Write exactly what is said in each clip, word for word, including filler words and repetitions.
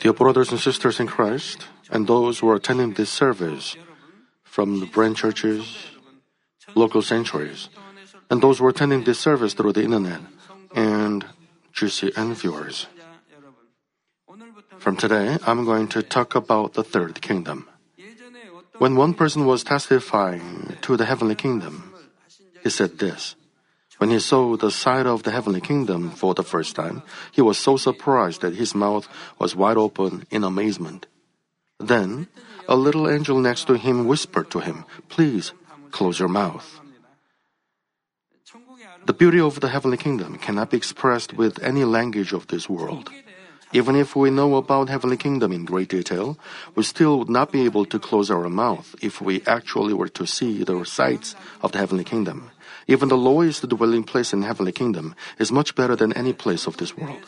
Dear brothers and sisters in Christ, and those who are attending this service from the branch churches, local sanctuaries, and those who are attending this service through the internet, and G C N viewers. From today, I'm going to talk about the third kingdom. When one person was testifying to the heavenly kingdom, he said this. When he saw the sight of the heavenly kingdom for the first time, he was so surprised that his mouth was wide open in amazement. Then, a little angel next to him whispered to him, "Please, close your mouth." The beauty of the heavenly kingdom cannot be expressed with any language of this world. Even if we know about heavenly kingdom in great detail, we still would not be able to close our mouth if we actually were to see the sights of the heavenly kingdom. Even the lowest dwelling place in heavenly kingdom is much better than any place of this world.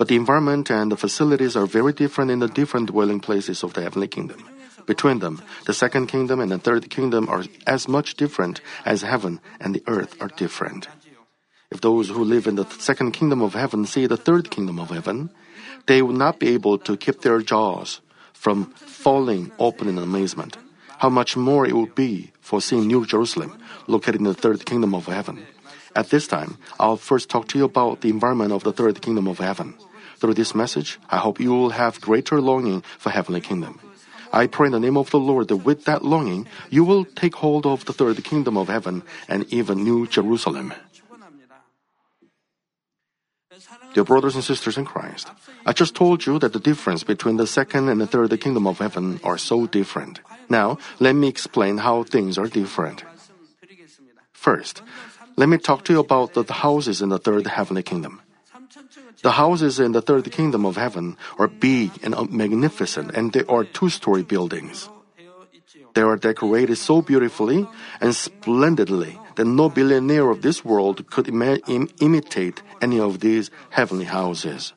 But the environment and the facilities are very different in the different dwelling places of the heavenly kingdom. Between them, the second kingdom and the third kingdom are as much different as heaven and the earth are different. If those who live in the second kingdom of heaven see the third kingdom of heaven, they will not be able to keep their jaws from falling open in amazement. How much more it will be for seeing New Jerusalem, located in the third kingdom of heaven. At this time, I'll first talk to you about the environment of the third kingdom of heaven. Through this message, I hope you will have greater longing for heavenly kingdom. I pray in the name of the Lord that with that longing, you will take hold of the third kingdom of heaven and even New Jerusalem. Dear brothers and sisters in Christ, I just told you that the difference between the second and the third kingdom of heaven are so different. Now, let me explain how things are different. First, let me talk to you about the houses in the third heavenly kingdom. The houses in the third kingdom of heaven are big and magnificent, and they are two-story buildings. They are decorated so beautifully and splendidly that no billionaire of this world could im- im- imitate any of these heavenly houses.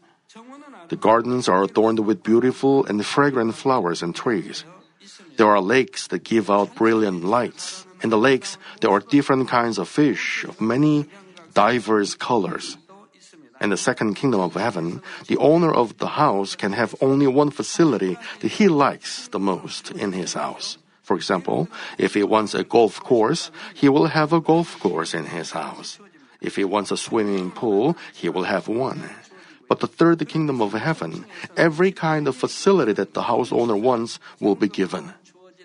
The gardens are adorned with beautiful and fragrant flowers and trees. There are lakes that give out brilliant lights. In the lakes, there are different kinds of fish of many diverse colors. In the second kingdom of heaven, the owner of the house can have only one facility that he likes the most in his house. For example, if he wants a golf course, he will have a golf course in his house. If he wants a swimming pool, he will have one. But the third kingdom of heaven, every kind of facility that the house owner wants will be given.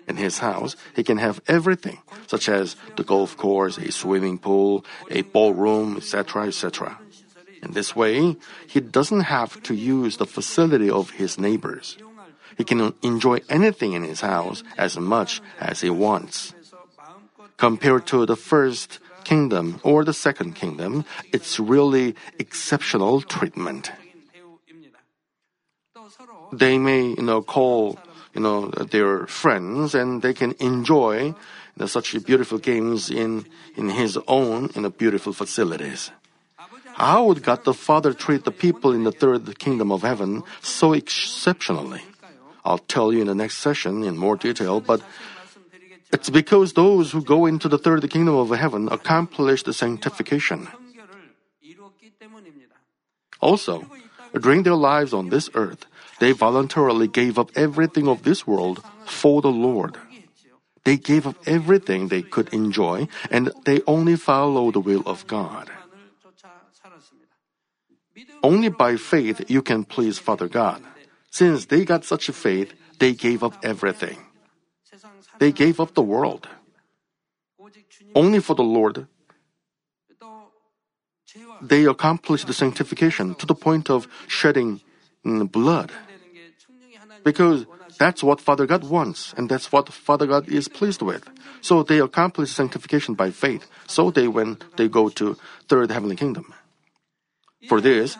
In his house, he can have everything, such as the golf course, a swimming pool, a ballroom, et cetera, et cetera. In this way, he doesn't have to use the facility of his neighbors. He can enjoy anything in his house as much as he wants. Compared to the first kingdom or the second kingdom, it's really exceptional treatment. They may, you know, call, you know, their friends and they can enjoy, you know, such beautiful games in, in his own, you know, beautiful facilities. How would God the Father treat the people in the third kingdom of heaven so exceptionally? I'll tell you in the next session in more detail, but it's because those who go into the third kingdom of heaven accomplish the sanctification. Also, during their lives on this earth, they voluntarily gave up everything of this world for the Lord. They gave up everything they could enjoy, and they only followed the will of God. Only by faith you can please Father God. Since they got such a faith, they gave up everything. They gave up the world. Only for the Lord, they accomplished the sanctification to the point of shedding blood. Because that's what Father God wants, and that's what Father God is pleased with. So they accomplished sanctification by faith. So they when they go to third heavenly kingdom. For this,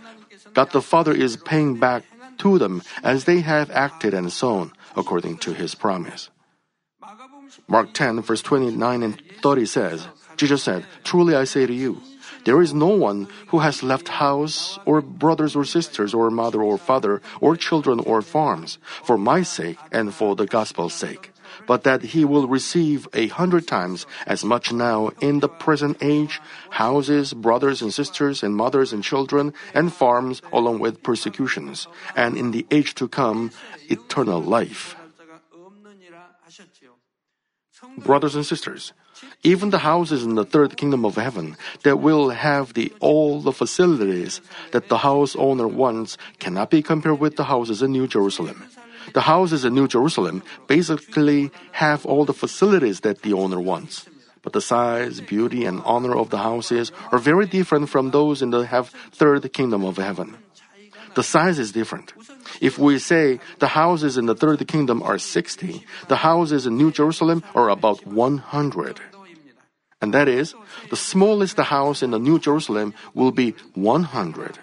God the Father is paying back to them as they have acted and sown according to His promise. Mark ten, verse twenty-nine and thirty says, Jesus said, "Truly I say to you, there is no one who has left house or brothers or sisters or mother or father or children or farms for my sake and for the gospel's sake, but that he will receive a hundred times as much now in the present age, houses, brothers and sisters, and mothers and children, and farms, along with persecutions, and in the age to come, eternal life. Brothers and sisters, even the houses in the third kingdom of heaven that will have the, all the facilities that the house owner wants cannot be compared with the houses in New Jerusalem. The houses in New Jerusalem basically have all the facilities that the owner wants. But the size, beauty, and honor of the houses are very different from those in the have third kingdom of heaven. The size is different. If we say the houses in the third kingdom are sixty, the houses in New Jerusalem are about one hundred. And that is, the smallest house in the New Jerusalem will be one hundred.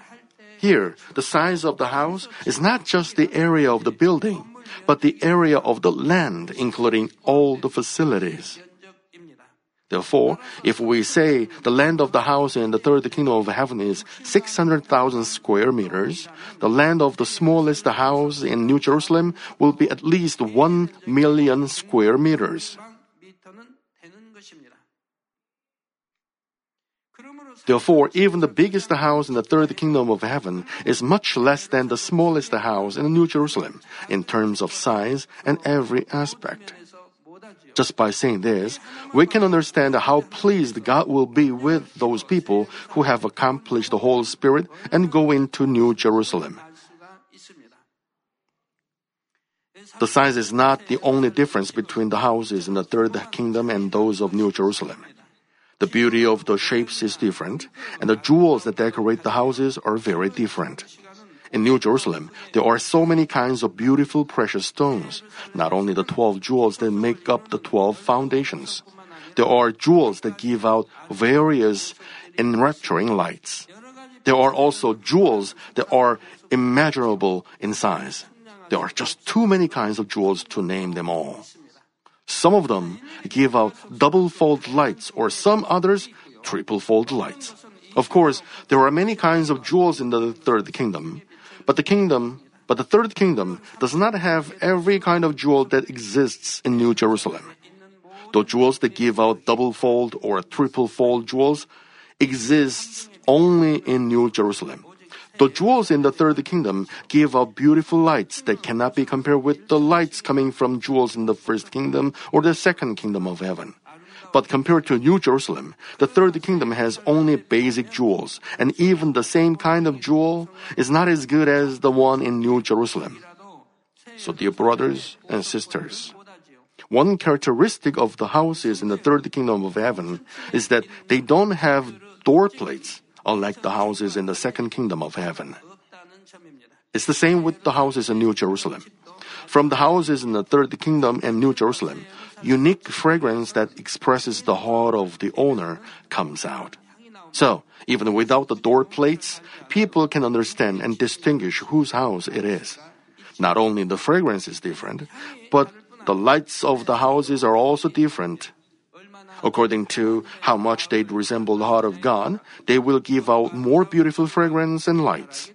Here, the size of the house is not just the area of the building, but the area of the land, including all the facilities. Therefore, if we say the land of the house in the third kingdom of heaven is six hundred thousand square meters, the land of the smallest house in New Jerusalem will be at least one million square meters. Therefore, even the biggest house in the third kingdom of heaven is much less than the smallest house in the New Jerusalem in terms of size and every aspect. Just by saying this, we can understand how pleased God will be with those people who have accomplished the Holy Spirit and go into New Jerusalem. The size is not the only difference between the houses in the third kingdom and those of New Jerusalem. The beauty of the shapes is different, and the jewels that decorate the houses are very different. In New Jerusalem, there are so many kinds of beautiful precious stones, not only the twelve jewels that make up the twelve foundations. There are jewels that give out various enrapturing lights. There are also jewels that are immeasurable in size. There are just too many kinds of jewels to name them all. Some of them give out double-fold lights, or some others triple-fold lights. Of course, there are many kinds of jewels in the third kingdom. But the kingdom, but the third kingdom does not have every kind of jewel that exists in New Jerusalem. The jewels that give out double-fold or triple-fold jewels exists only in New Jerusalem. The jewels in the third kingdom give out beautiful lights that cannot be compared with the lights coming from jewels in the first kingdom or the second kingdom of heaven. But compared to New Jerusalem, the third kingdom has only basic jewels, and even the same kind of jewel is not as good as the one in New Jerusalem. So, dear brothers and sisters, one characteristic of the houses in the third kingdom of heaven is that they don't have door plates, unlike the houses in the second kingdom of heaven. It's the same with the houses in New Jerusalem. From the houses in the third kingdom and New Jerusalem, unique fragrance that expresses the heart of the owner comes out. So, even without the door plates, people can understand and distinguish whose house it is. Not only the fragrance is different, but the lights of the houses are also different. According to how much they resemble the heart of God, they will give out more beautiful fragrance and lights.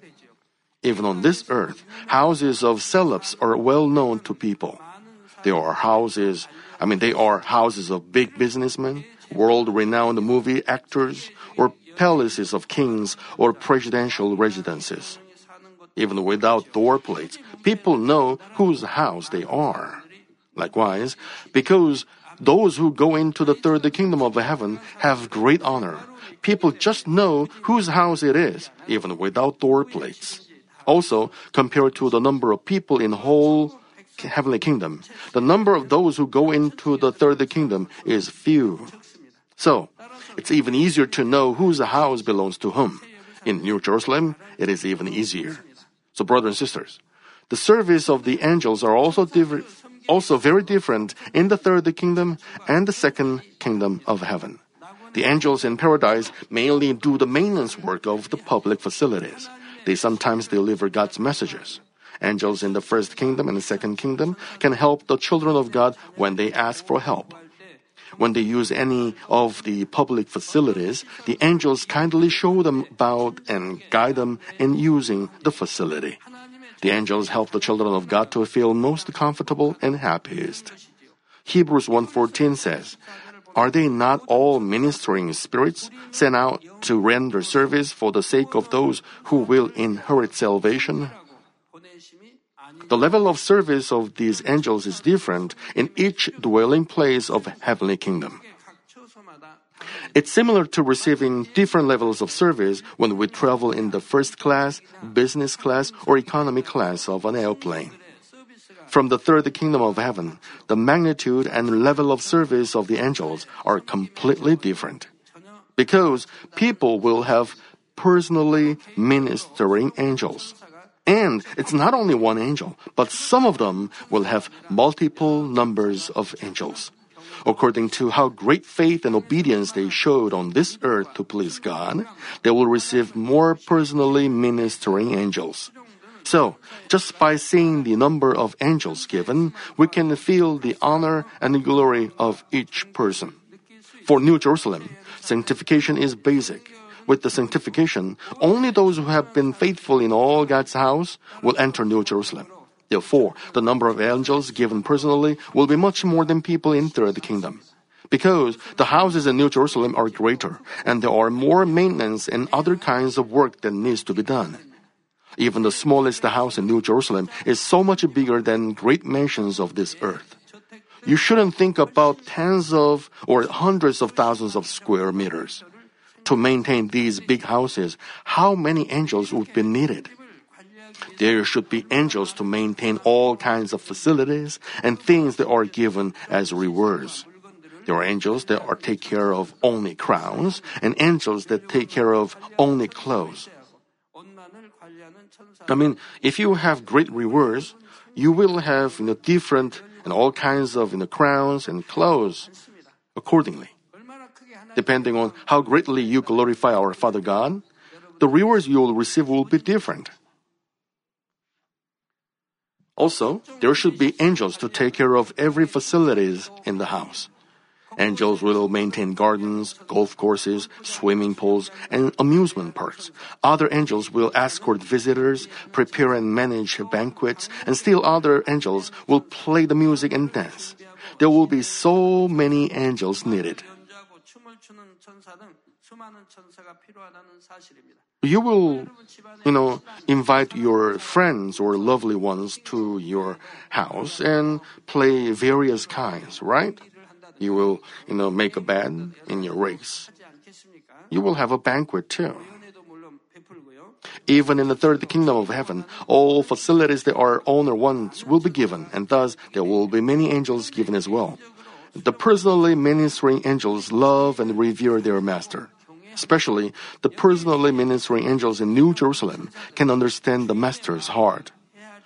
Even on this earth, houses of celebs are well known to people. There are houses, I mean, they are houses of big businessmen, world-renowned movie actors, or palaces of kings or presidential residences. Even without door plates, people know whose house they are. Likewise, because those who go into the third kingdom of heaven have great honor, people just know whose house it is, even without door plates. Also, compared to the number of people in whole heavenly kingdom, the number of those who go into the third kingdom is few. So, it's even easier to know whose house belongs to whom. In New Jerusalem, it is even easier. So, brothers and sisters, the service of the angels are also div- also very different in the third kingdom and the second kingdom of heaven. The angels in paradise mainly do the maintenance work of the public facilities. They sometimes deliver God's messages. Angels in the first kingdom and the second kingdom can help the children of God when they ask for help. When they use any of the public facilities, the angels kindly show them about and guide them in using the facility. The angels help the children of God to feel most comfortable and happiest. Hebrews one fourteen says, "Are they not all ministering spirits sent out to render service for the sake of those who will inherit salvation?" The level of service of these angels is different in each dwelling place of heavenly kingdom. It's similar to receiving different levels of service when we travel in the first class, business class, or economy class of an airplane. From the third kingdom of heaven, the magnitude and level of service of the angels are completely different, because people will have personally ministering angels. And it's not only one angel, but some of them will have multiple numbers of angels, according to how great faith and obedience they showed on this earth to please God. They will receive more personally ministering angels. So, just by seeing the number of angels given, we can feel the honor and glory of each person. For New Jerusalem, sanctification is basic. With the sanctification, only those who have been faithful in all God's house will enter New Jerusalem. Therefore, the number of angels given personally will be much more than people in Third Kingdom, because the houses in New Jerusalem are greater, and there are more maintenance and other kinds of work that needs to be done. Even the smallest house in New Jerusalem is so much bigger than great mansions of this earth. You shouldn't think about tens of or hundreds of thousands of square meters. To maintain these big houses, how many angels would be needed? There should be angels to maintain all kinds of facilities and things that are given as rewards. There are angels that are take care of only crowns and angels that take care of only clothes. I mean, if you have great rewards, you will have you know, different and all kinds of you know, crowns and clothes accordingly. Depending on how greatly you glorify our Father God, the rewards you will receive will be different. Also, there should be angels to take care of every facilities in the house. Angels will maintain gardens, golf courses, swimming pools, and amusement parks. Other angels will escort visitors, prepare and manage banquets, and still other angels will play the music and dance. There will be so many angels needed. You will, you know, invite your friends or lovely ones to your house and play various kinds, right? You will, you know, make a bed in your race. You will have a banquet too. Even in the third kingdom of heaven, all facilities that our owner wants will be given, and thus there will be many angels given as well. The personally ministering angels love and revere their master. Especially, the personally ministering angels in New Jerusalem can understand the master's heart.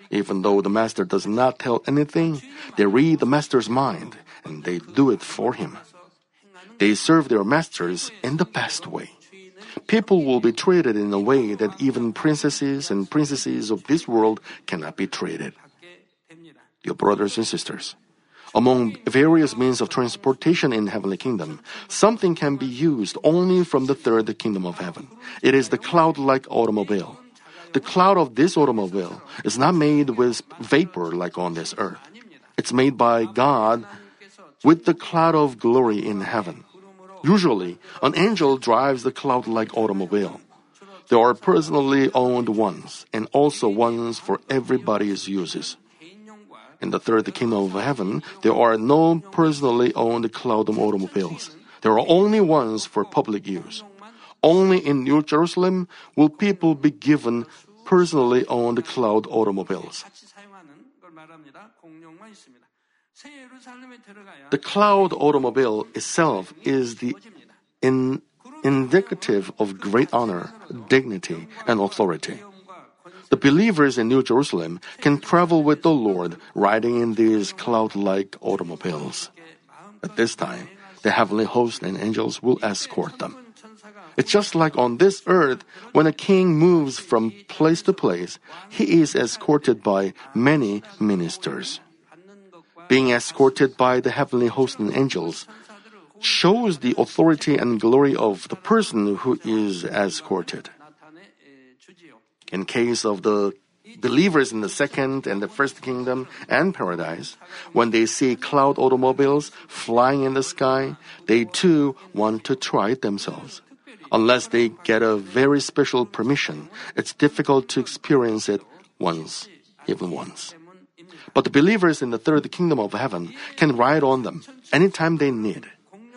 Even though the master does not tell anything, they read the master's mind and they do it for him. They serve their masters in the best way. People will be treated in a way that even princesses and princesses of this world cannot be treated. Dear brothers and sisters, among various means of transportation in heavenly kingdom, something can be used only from the third kingdom of heaven. It is the cloud-like automobile. The cloud of this automobile is not made with vapor like on this earth. It's made by God with the cloud of glory in heaven. Usually, an angel drives the cloud-like automobile. There are personally owned ones and also ones for everybody's uses. In the third kingdom of heaven, there are no personally owned cloud automobiles. There are only ones for public use. Only in New Jerusalem will people be given personally owned cloud automobiles. The cloud automobile itself is the in, indicative of great honor, dignity, and authority. The believers in New Jerusalem can travel with the Lord riding in these cloud-like automobiles. At this time, the heavenly host and angels will escort them. It's just like on this earth, when a king moves from place to place, he is escorted by many ministers. Being escorted by the heavenly host and angels shows the authority and glory of the person who is escorted. In case of the believers in the second and the first kingdom and paradise, when they see cloud automobiles flying in the sky, they too want to try it themselves. Unless they get a very special permission, it's difficult to experience it once, even once. But the believers in the third kingdom of heaven can ride on them anytime they need,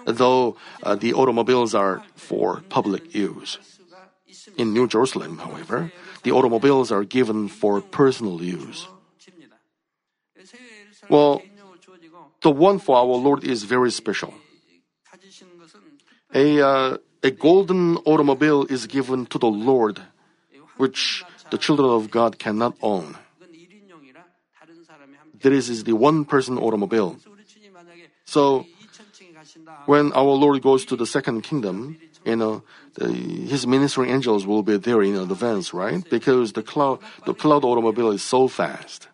though uh, the automobiles are for public use. In New Jerusalem, however, the automobiles are given for personal use. Well, the one for our Lord is very special. A, uh, a golden automobile is given to the Lord, which the children of God cannot own. This is the one-person automobile. So, when our Lord goes to the second kingdom, you know, the, his ministering angels will be there in advance, right? Because the cloud, the cloud automobile is so fast.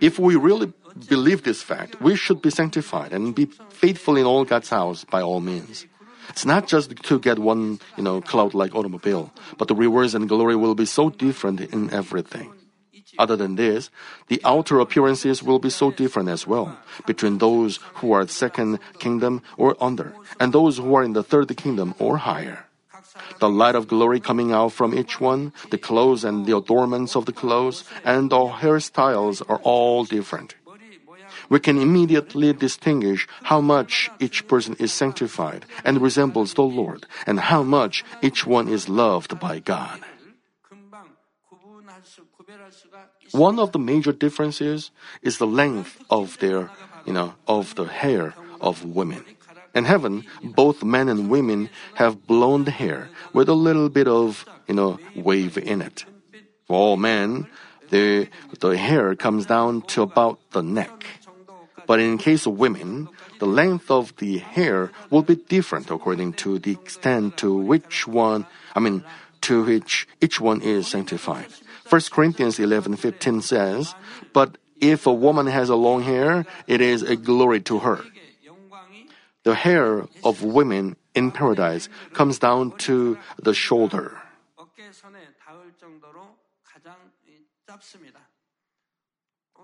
If we really believe this fact, we should be sanctified and be faithful in all God's house by all means. It's not just to get one, you know, cloud-like automobile, but the rewards and glory will be so different in everything. Other than this, the outer appearances will be so different as well between those who are second kingdom or under and those who are in the third kingdom or higher. The light of glory coming out from each one, the clothes and the adornments of the clothes, and the hairstyles are all different. We can immediately distinguish how much each person is sanctified and resembles the Lord, and how much each one is loved by God. One of the major differences is the length of their, you know, of the hair of women. In heaven, both men and women have blonde hair with a little bit of, you know, wave in it. For all men, the the hair comes down to about the neck. But in case of women, the length of the hair will be different according to the extent to which one, I mean, to which each one is sanctified. First Corinthians eleven fifteen says, "But if a woman has a long hair, it is a glory to her." The hair of women in paradise comes down to the shoulder.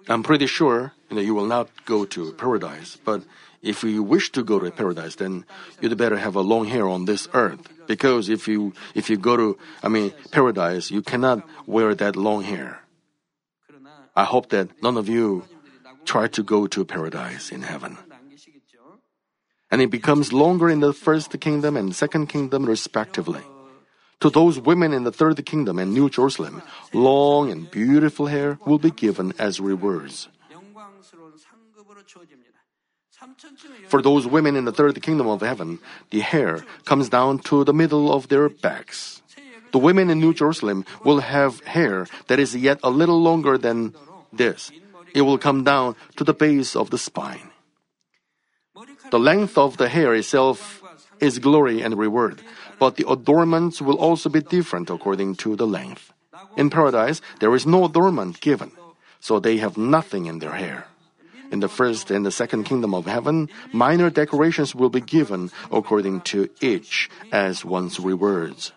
I'm pretty sure, you know, you will not go to paradise, but if you wish to go to paradise, then you'd better have a long hair on this earth. Because if you if you go to, I mean, paradise, you cannot wear that long hair. I hope that none of you try to go to paradise in heaven. And it becomes longer in the first kingdom and second kingdom respectively. To those women in the third kingdom and New Jerusalem, long and beautiful hair will be given as rewards. For those women in the third kingdom of heaven, the hair comes down to the middle of their backs. The women in New Jerusalem will have hair that is yet a little longer than this. It will come down to the base of the spine. The length of the hair itself is glory and reward, but the adornments will also be different according to the length. In paradise, there is no adornment given, so they have nothing in their hair. In the first and the second kingdom of heaven, minor decorations will be given according to each as one's rewards.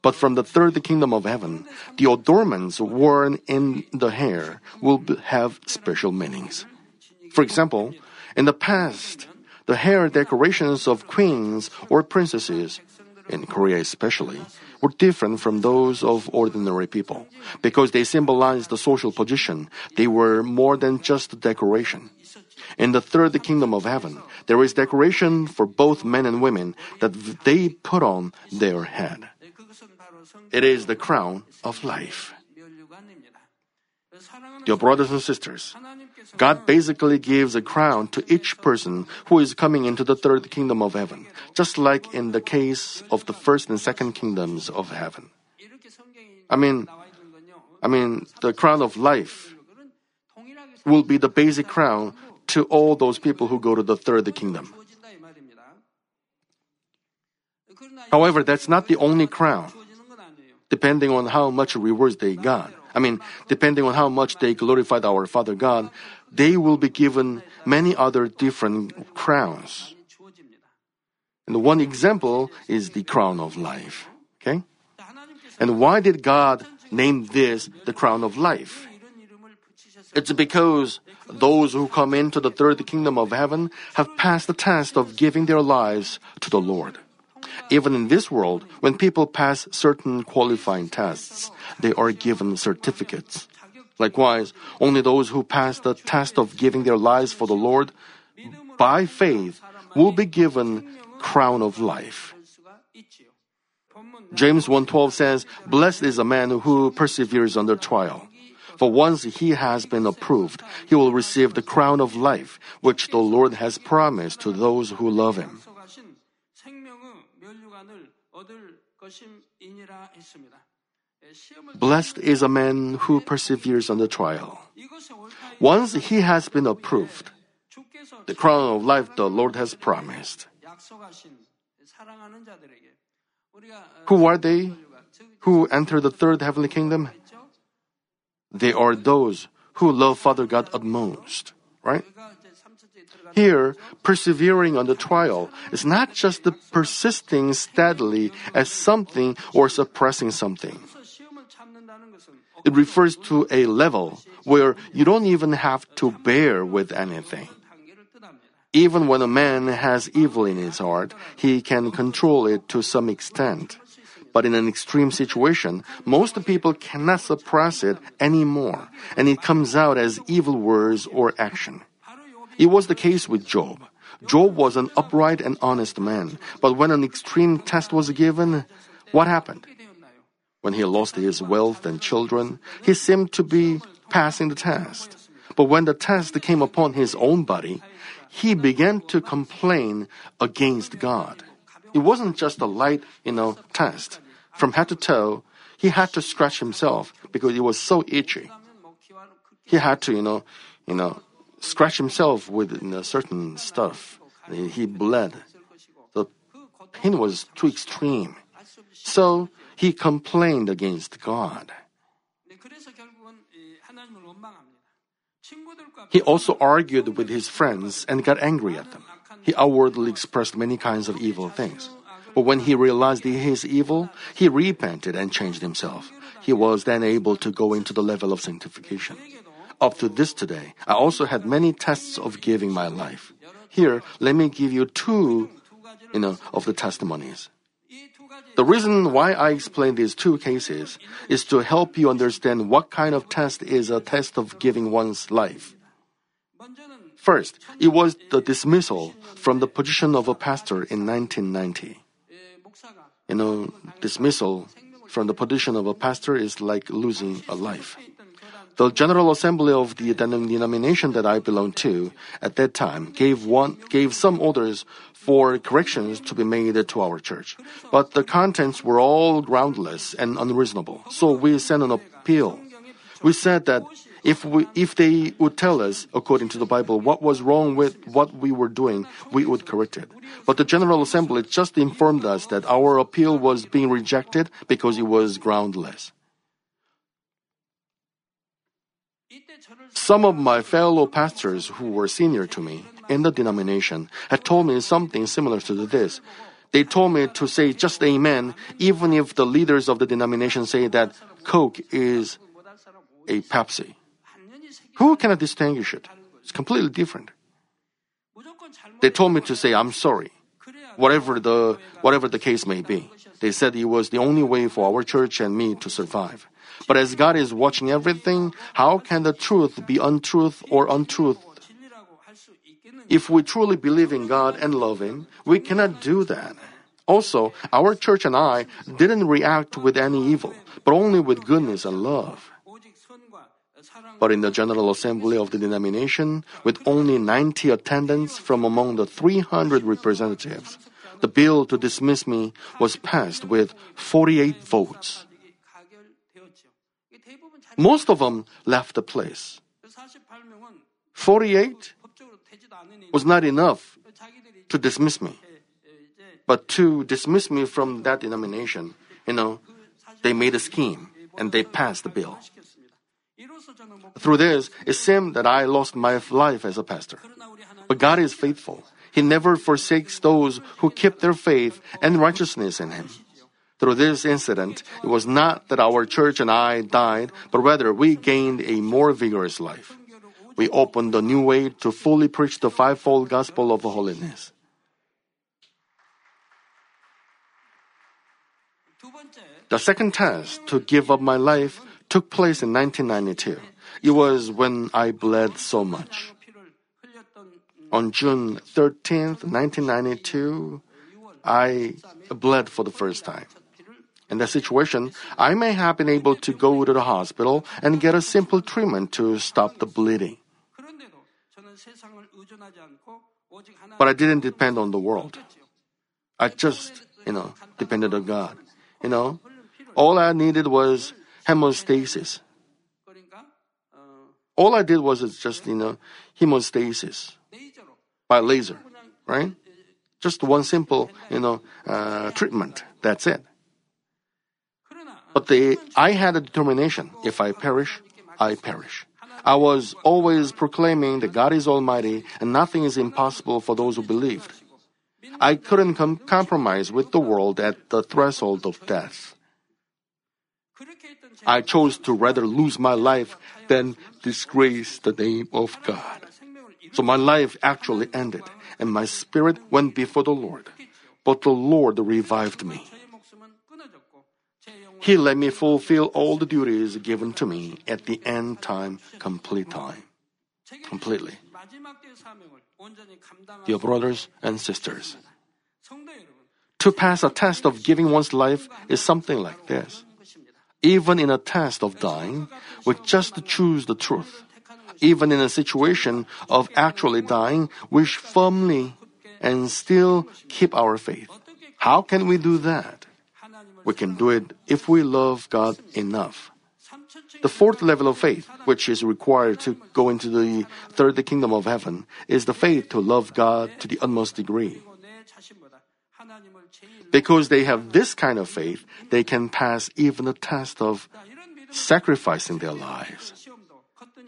But from the third kingdom of heaven, the adornments worn in the hair will have special meanings. For example, in the past, the hair decorations of queens or princesses, in Korea especially, were different from those of ordinary people. Because they symbolized the social position, they were more than just decoration. In the third kingdom of heaven, there is decoration for both men and women that they put on their head. It is the crown of life. Dear brothers and sisters, God basically gives a crown to each person who is coming into the third kingdom of heaven, just like in the case of the first and second kingdoms of heaven. I mean, I mean, the crown of life will be the basic crown to all those people who go to the third kingdom. However, that's not the only crown, depending on how much rewards they got. I mean, depending on how much they glorified our Father God, they will be given many other different crowns. And one example is the crown of life. Okay? And why did God named this the crown of life. It's because those who come into the third kingdom of heaven have passed the test of giving their lives to the Lord. Even in this world, when people pass certain qualifying tests, they are given certificates. Likewise, only those who pass the test of giving their lives for the Lord by faith will be given crown of life. James one twelve says, "Blessed is a man who perseveres under trial. For once he has been approved, he will receive the crown of life, which the Lord has promised to those who love him." Blessed is a man who perseveres under trial. Once he has been approved, the crown of life the Lord has promised. Who are they who enter the third heavenly kingdom? They are those who love Father God utmost, right? Here, persevering under trial is not just the persisting steadily at something or suppressing something. It refers to a level where you don't even have to bear with anything. Even when a man has evil in his heart, he can control it to some extent. But in an extreme situation, most people cannot suppress it anymore, and it comes out as evil words or action. It was the case with Job. Job was an upright and honest man, but when an extreme test was given, what happened? When he lost his wealth and children, he seemed to be passing the test. But when the test came upon his own body, he began to complain against God. It wasn't just a light, you know, test. From head to toe, he had to scratch himself because it was so itchy. He had to, you know, you know, scratch himself with, you know, certain stuff. He bled. The pain was too extreme. So he complained against God. He also argued with his friends and got angry at them. He outwardly expressed many kinds of evil things. But when he realized his evil, he repented and changed himself. He was then able to go into the level of sanctification. Up to this today, I also had many tests of giving my life. Here, let me give you two, you know, of the testimonies. The reason why I explain these two cases is to help you understand what kind of test is a test of giving one's life. First, it was the dismissal from the position of a pastor in nineteen ninety. You know, dismissal from the position of a pastor is like losing a life. The General Assembly of the denomination that I belong to at that time gave one gave some orders for corrections to be made to our church. But the contents were all groundless and unreasonable, so we sent an appeal. We said that If we, if they would tell us, according to the Bible, what was wrong with what we were doing, we would correct it. But the General Assembly just informed us that our appeal was being rejected because it was groundless. Some of my fellow pastors who were senior to me in the denomination had told me something similar to this. They told me to say just amen, even if the leaders of the denomination say that Coke is a Pepsi. Who cannot distinguish it? It's completely different. They told me to say, "I'm sorry," whatever the, whatever the case may be. They said it was the only way for our church and me to survive. But as God is watching everything, how can the truth be untruth or untruth? If we truly believe in God and love Him, we cannot do that. Also, our church and I didn't react with any evil, but only with goodness and love. But in the General Assembly of the denomination, with only ninety attendants from among the three hundred representatives, the bill to dismiss me was passed with forty-eight votes. Most of them left the place. forty-eight was not enough to dismiss me. But to dismiss me from that denomination, you know, they made a scheme and they passed the bill. Through this, it seemed that I lost my life as a pastor. But God is faithful. He never forsakes those who keep their faith and righteousness in Him. Through this incident, it was not that our church and I died, but rather we gained a more vigorous life. We opened a new way to fully preach the fivefold gospel of holiness. The second test to give up my life took place in nineteen ninety-two. It was when I bled so much. On June thirteenth, nineteen ninety-two, I bled for the first time. In that situation, I may have been able to go to the hospital and get a simple treatment to stop the bleeding. But I didn't depend on the world. I just, you know, depended on God. You know, all I needed was hemostasis. All I did was just, you know, hemostasis by laser, right? Just one simple, you know, uh, treatment. That's it. But the, I had a determination. If I perish, I perish. I was always proclaiming that God is almighty and nothing is impossible for those who believed. I couldn't com- compromise with the world at the threshold of death. I chose to rather lose my life than disgrace the name of God. So my life actually ended, and my spirit went before the Lord. But the Lord revived me. He let me fulfill all the duties given to me at the end time, complete time, completely. Dear brothers and sisters, to pass a test of giving one's life is something like this. Even in a test of dying, we just choose the truth. Even in a situation of actually dying, we firmly and still keep our faith. How can we do that? We can do it if we love God enough. The fourth level of faith, which is required to go into the third kingdom of heaven, is the faith to love God to the utmost degree. Because they have this kind of faith, they can pass even the test of sacrificing their lives.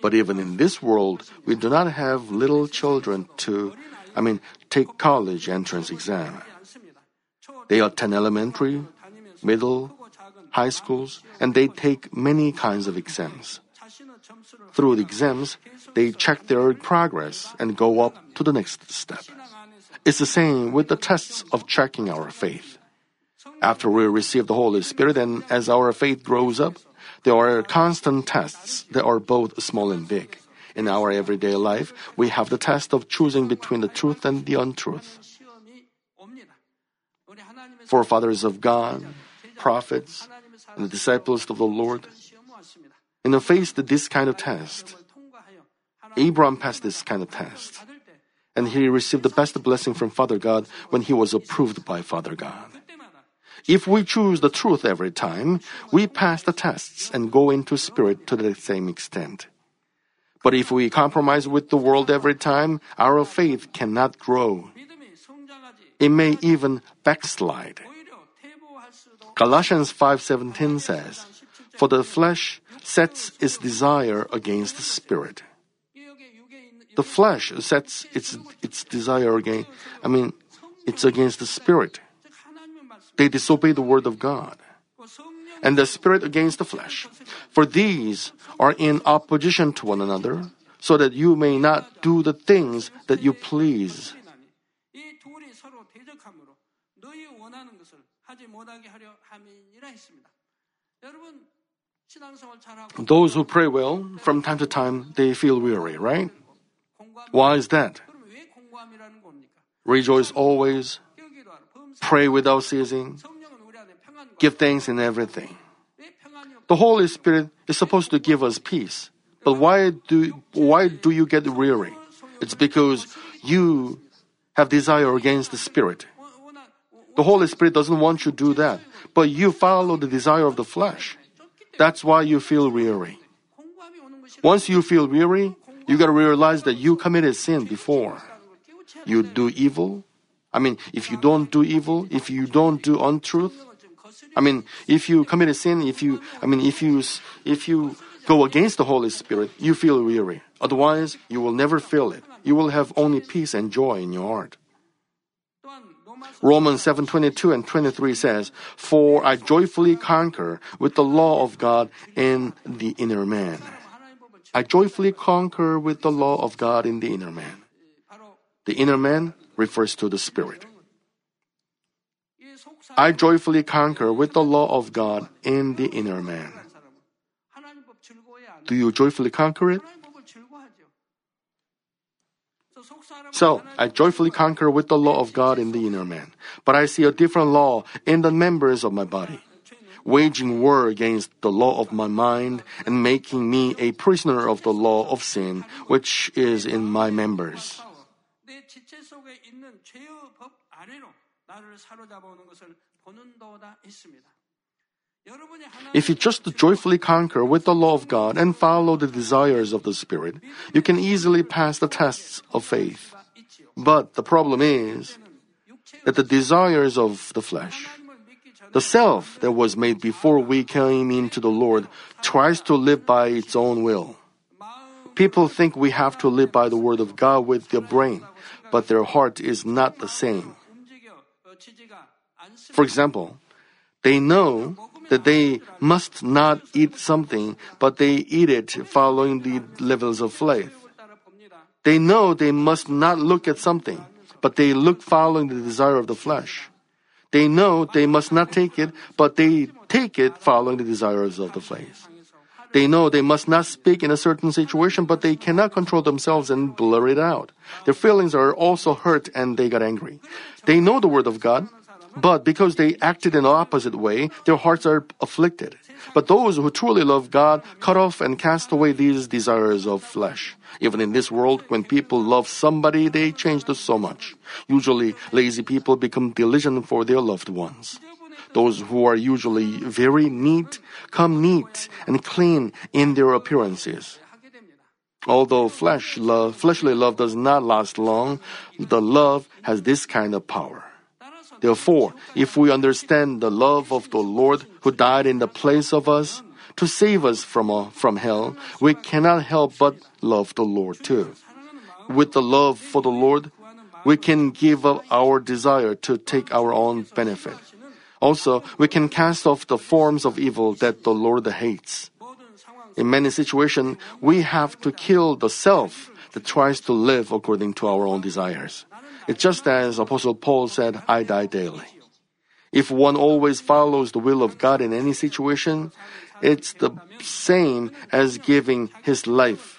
But even in this world, we do not have little children to, I mean, take college entrance exam. They attend elementary, middle, high schools, and they take many kinds of exams. Through the exams, they check their progress and go up to the next step. It's the same with the tests of checking our faith. After we receive the Holy Spirit and as our faith grows up, there are constant tests that are both small and big. In our everyday life, we have the test of choosing between the truth and the untruth. Forefathers of God, prophets, and the disciples of the Lord, and they faced this kind of test. Abraham passed this kind of test, and he received the best blessing from Father God when he was approved by Father God. If we choose the truth every time, we pass the tests and go into spirit to the same extent. But if we compromise with the world every time, our faith cannot grow. It may even backslide. Galatians five seventeen says, "For the flesh sets its desire against the spirit." The flesh sets its its desire against, I mean, it's against the spirit. They disobey the word of God. And the spirit against the flesh. For these are in opposition to one another, so that you may not do the things that you please. Those who pray well, from time to time, they feel weary, right? Why is that? Rejoice always, pray without ceasing, give thanks in everything. The Holy Spirit is supposed to give us peace, but why do, why do you get weary? It's because you have desire against the Spirit. The Holy Spirit doesn't want you to do that, but you follow the desire of the flesh. That's why you feel weary. Once you feel weary, you got to realize that you committed sin before. You do evil. I mean, if you don't do evil, if you don't do untruth, I mean, if you commit a sin, if you, I mean, if you, if you go against the Holy Spirit, you feel weary. Otherwise, you will never feel it. You will have only peace and joy in your heart. Romans seven twenty-two and twenty-three says, "For I joyfully conquer with the law of God in the inner man." I joyfully conquer with the law of God in the inner man. The inner man refers to the spirit. I joyfully conquer with the law of God in the inner man. Do you joyfully conquer it? So, I joyfully conquer with the law of God in the inner man. But I see a different law in the members of my body, waging war against the law of my mind and making me a prisoner of the law of sin, which is in my members. If you just joyfully conquer with the law of God and follow the desires of the Spirit, you can easily pass the tests of faith. But the problem is that the desires of the flesh, the self that was made before we came into the Lord, tries to live by its own will. People think we have to live by the Word of God with their brain, but their heart is not the same. For example, they know that they must not eat something, but they eat it following the levels of faith. They know they must not look at something, but they look following the desire of the flesh. They know they must not take it, but they take it following the desires of the flesh. They know they must not speak in a certain situation, but they cannot control themselves and blur it out. Their feelings are also hurt and they got angry. They know the Word of God, but because they acted in the opposite way, their hearts are afflicted. But those who truly love God cut off and cast away these desires of flesh. Even in this world, when people love somebody, they change so much. Usually, lazy people become diligent for their loved ones. Those who are usually very neat come neat and clean in their appearances. Although flesh love, fleshly love does not last long, the love has this kind of power. Therefore, if we understand the love of the Lord who died in the place of us to save us from, uh, from hell, we cannot help but love the Lord too. With the love for the Lord, we can give up our desire to take our own benefit. Also, we can cast off the forms of evil that the Lord hates. In many situations, we have to kill the self that tries to live according to our own desires. It's just as Apostle Paul said, "I die daily." If one always follows the will of God in any situation, it's the same as giving his life.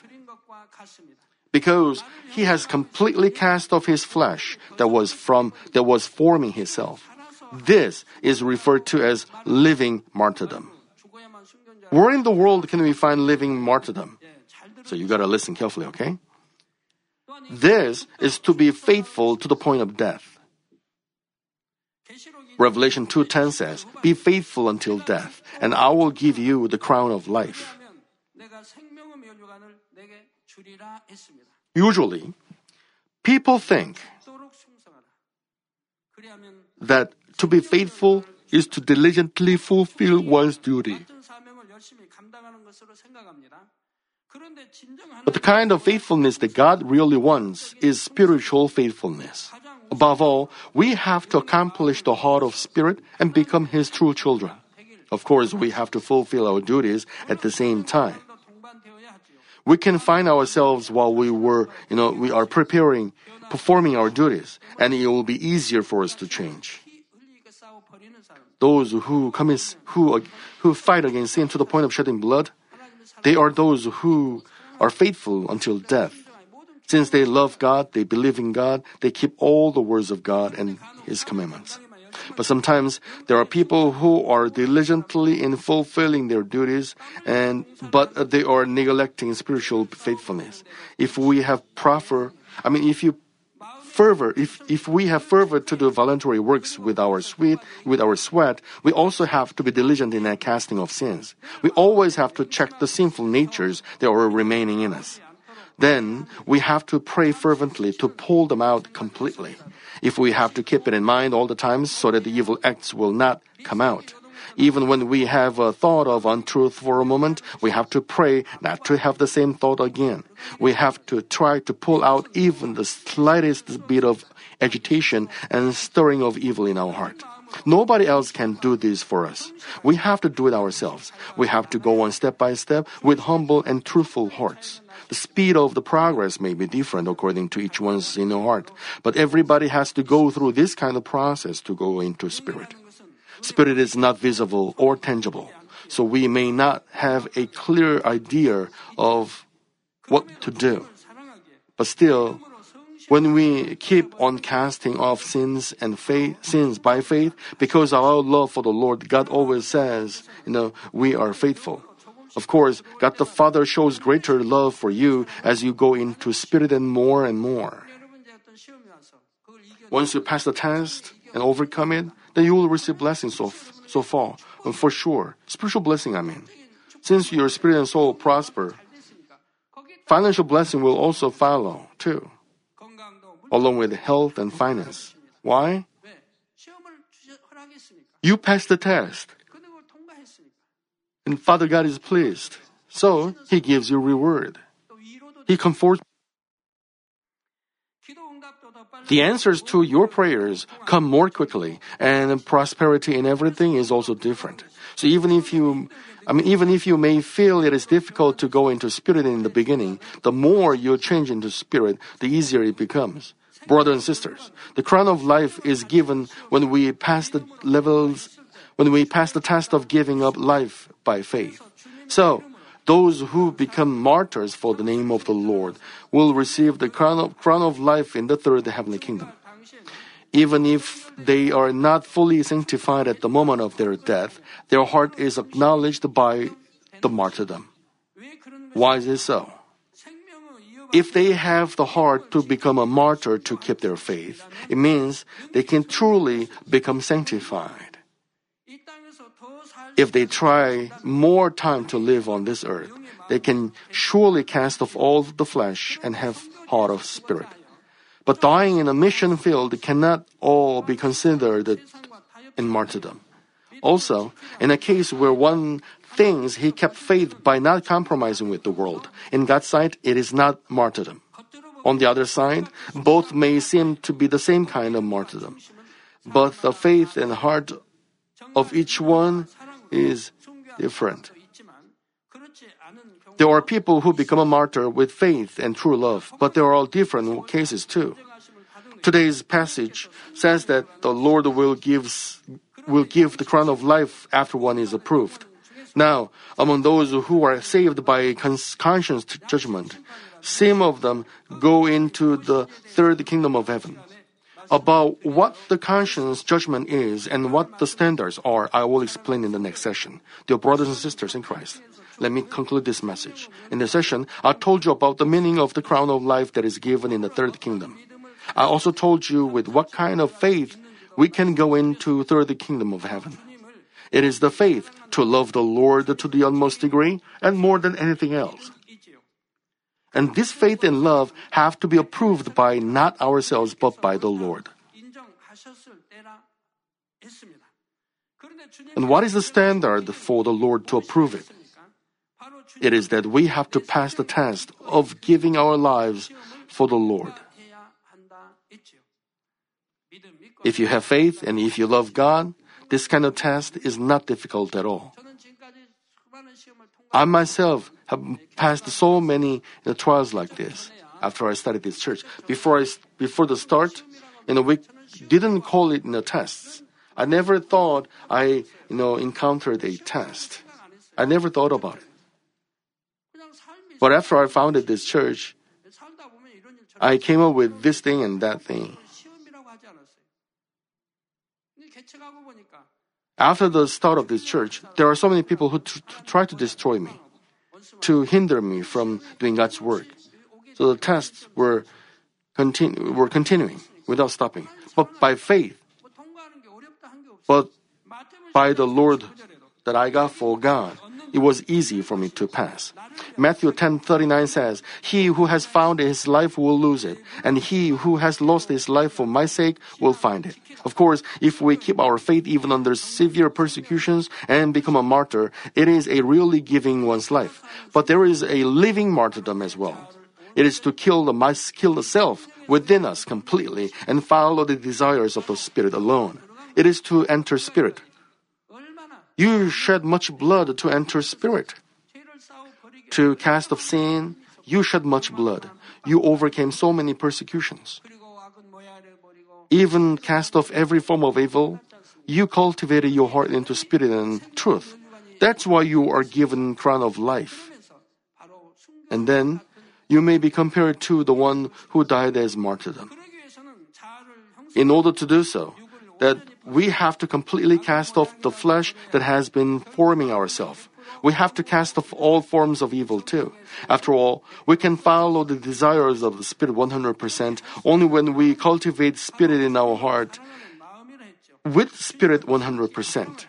Because he has completely cast off his flesh that was from that was forming himself. This is referred to as living martyrdom. Where in the world can we find living martyrdom? So you gotta listen carefully, okay? This is to be faithful to the point of death. Revelation two ten says, "Be faithful until death, and I will give you the crown of life." Usually, people think that to be faithful is to diligently fulfill one's duty. But the kind of faithfulness that God really wants is spiritual faithfulness. Above all, we have to accomplish the heart of spirit and become His true children. Of course, we have to fulfill our duties at the same time. We can find ourselves while we were, you know, we are preparing, performing our duties, and it will be easier for us to change. Those who commit, who, who fight against sin to the point of shedding blood, they are those who are faithful until death. Since they love God, they believe in God, they keep all the words of God and His commandments. But sometimes there are people who are diligently in fulfilling their duties, and but they are neglecting spiritual faithfulness. If we have proper, I mean, if you fervor, if if we have fervor to do voluntary works with our sweat, with our sweat, we also have to be diligent in that casting of sins. We always have to check the sinful natures that are remaining in us. Then we have to pray fervently to pull them out completely. If we have to keep it in mind all the time so that the evil acts will not come out. Even when we have a thought of untruth for a moment, we have to pray not to have the same thought again. We have to try to pull out even the slightest bit of agitation and stirring of evil in our heart. Nobody else can do this for us. We have to do it ourselves. We have to go on step by step with humble and truthful hearts. The speed of the progress may be different according to each one's inner heart, but everybody has to go through this kind of process to go into spirit. Spirit is not visible or tangible, so we may not have a clear idea of what to do. But still, when we keep on casting off sins and faith, sins by faith, because of our love for the Lord, God always says, you know, we are faithful. Of course, God the Father shows greater love for you as you go into spirit and more and more. Once you pass the test and overcome it, then you will receive blessings so, so far, and for sure. Spiritual blessing, I mean. Since your spirit and soul prosper, financial blessing will also follow, too, along with health and finance. Why? You passed the test, and Father God is pleased, so He gives you reward. He comforts. The answers to your prayers come more quickly, and prosperity in everything is also different. So even if you, I mean, even if you may feel it is difficult to go into spirit in the beginning, the more you change into spirit, the easier it becomes. Brothers and sisters, the crown of life is given when we pass the levels, when we pass the test of giving up life by faith. So, those who become martyrs for the name of the Lord will receive the crown of, crown of life in the third heavenly kingdom. Even if they are not fully sanctified at the moment of their death, their heart is acknowledged by the martyrdom. Why is it so? If they have the heart to become a martyr to keep their faith, it means they can truly become sanctified. If they try more time to live on this earth, they can surely cast off all the flesh and have heart of spirit. But dying in a mission field cannot all be considered in martyrdom. Also, in a case where one thinks he kept faith by not compromising with the world, in God's sight, it is not martyrdom. On the other side, both may seem to be the same kind of martyrdom. But the faith and heart of each one is different. There are people who become a martyr with faith and true love, but there are all different cases too. Today's passage says that the Lord will give, will give the crown of life after one is approved. Now, among those who are saved by conscience judgment, some of them go into the third kingdom of heaven. About what the conscience judgment is and what the standards are, I will explain in the next session. Dear brothers and sisters in Christ, let me conclude this message. In this session, I told you about the meaning of the crown of life that is given in the third kingdom. I also told you with what kind of faith we can go into third kingdom of heaven. It is the faith to love the Lord to the utmost degree and more than anything else. And this faith and love have to be approved by not ourselves, but by the Lord. And what is the standard for the Lord to approve it? It is that we have to pass the test of giving our lives for the Lord. If you have faith and if you love God, this kind of test is not difficult at all. I myself have passed so many uh, trials like this after I started this church. Before I, before the start, you know, we didn't call it you know, tests. I never thought I you know, encountered a test. I never thought about it. But after I founded this church, I came up with this thing and that thing. After the start of this church, there are so many people who t- t- try to destroy me, to hinder me from doing God's work. So the tests were, continu- were continuing without stopping. But by faith, but by the Lord that I got for God, it was easy for me to pass. Matthew ten thirty-nine says, "He who has found his life will lose it, and he who has lost his life for my sake will find it." Of course, if we keep our faith even under severe persecutions and become a martyr, it is a really giving one's life. But there is a living martyrdom as well. It is to kill the, my, kill the self within us completely and follow the desires of the Spirit alone. It is to enter Spirit. You shed much blood to enter Spirit. To cast off sin, you shed much blood. You overcame so many persecutions. Even cast off every form of evil, you cultivated your heart into spirit and truth. That's why you are given crown of life. And then, you may be compared to the one who died as martyrdom. In order to do so, that we have to completely cast off the flesh that has been forming ourselves. We have to cast off all forms of evil too. After all, we can follow the desires of the Spirit one hundred percent only when we cultivate Spirit in our heart with Spirit one hundred percent.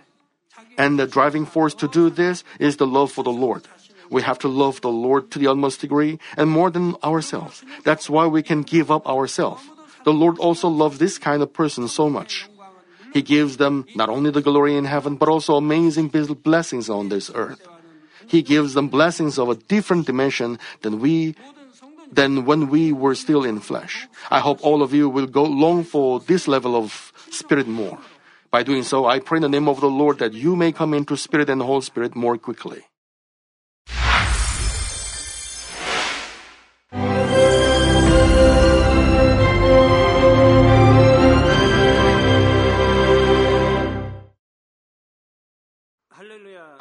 And the driving force to do this is the love for the Lord. We have to love the Lord to the utmost degree and more than ourselves. That's why we can give up ourselves. The Lord also loves this kind of person so much. He gives them not only the glory in heaven, but also amazing blessings on this earth. He gives them blessings of a different dimension than we, than when we were still in flesh. I hope all of you will go long for this level of Spirit more. By doing so, I pray in the name of the Lord that you may come into Spirit and Holy Spirit more quickly.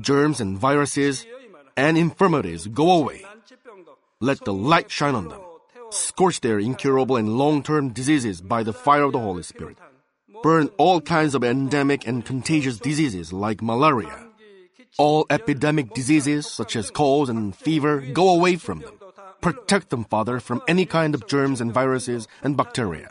germs and viruses, and infirmities go away. Let the light shine on them. Scorch their incurable and long-term diseases by the fire of the Holy Spirit. Burn all kinds of endemic and contagious diseases like malaria. All epidemic diseases such as colds and fever go away from them. Protect them, Father, from any kind of germs and viruses and bacteria.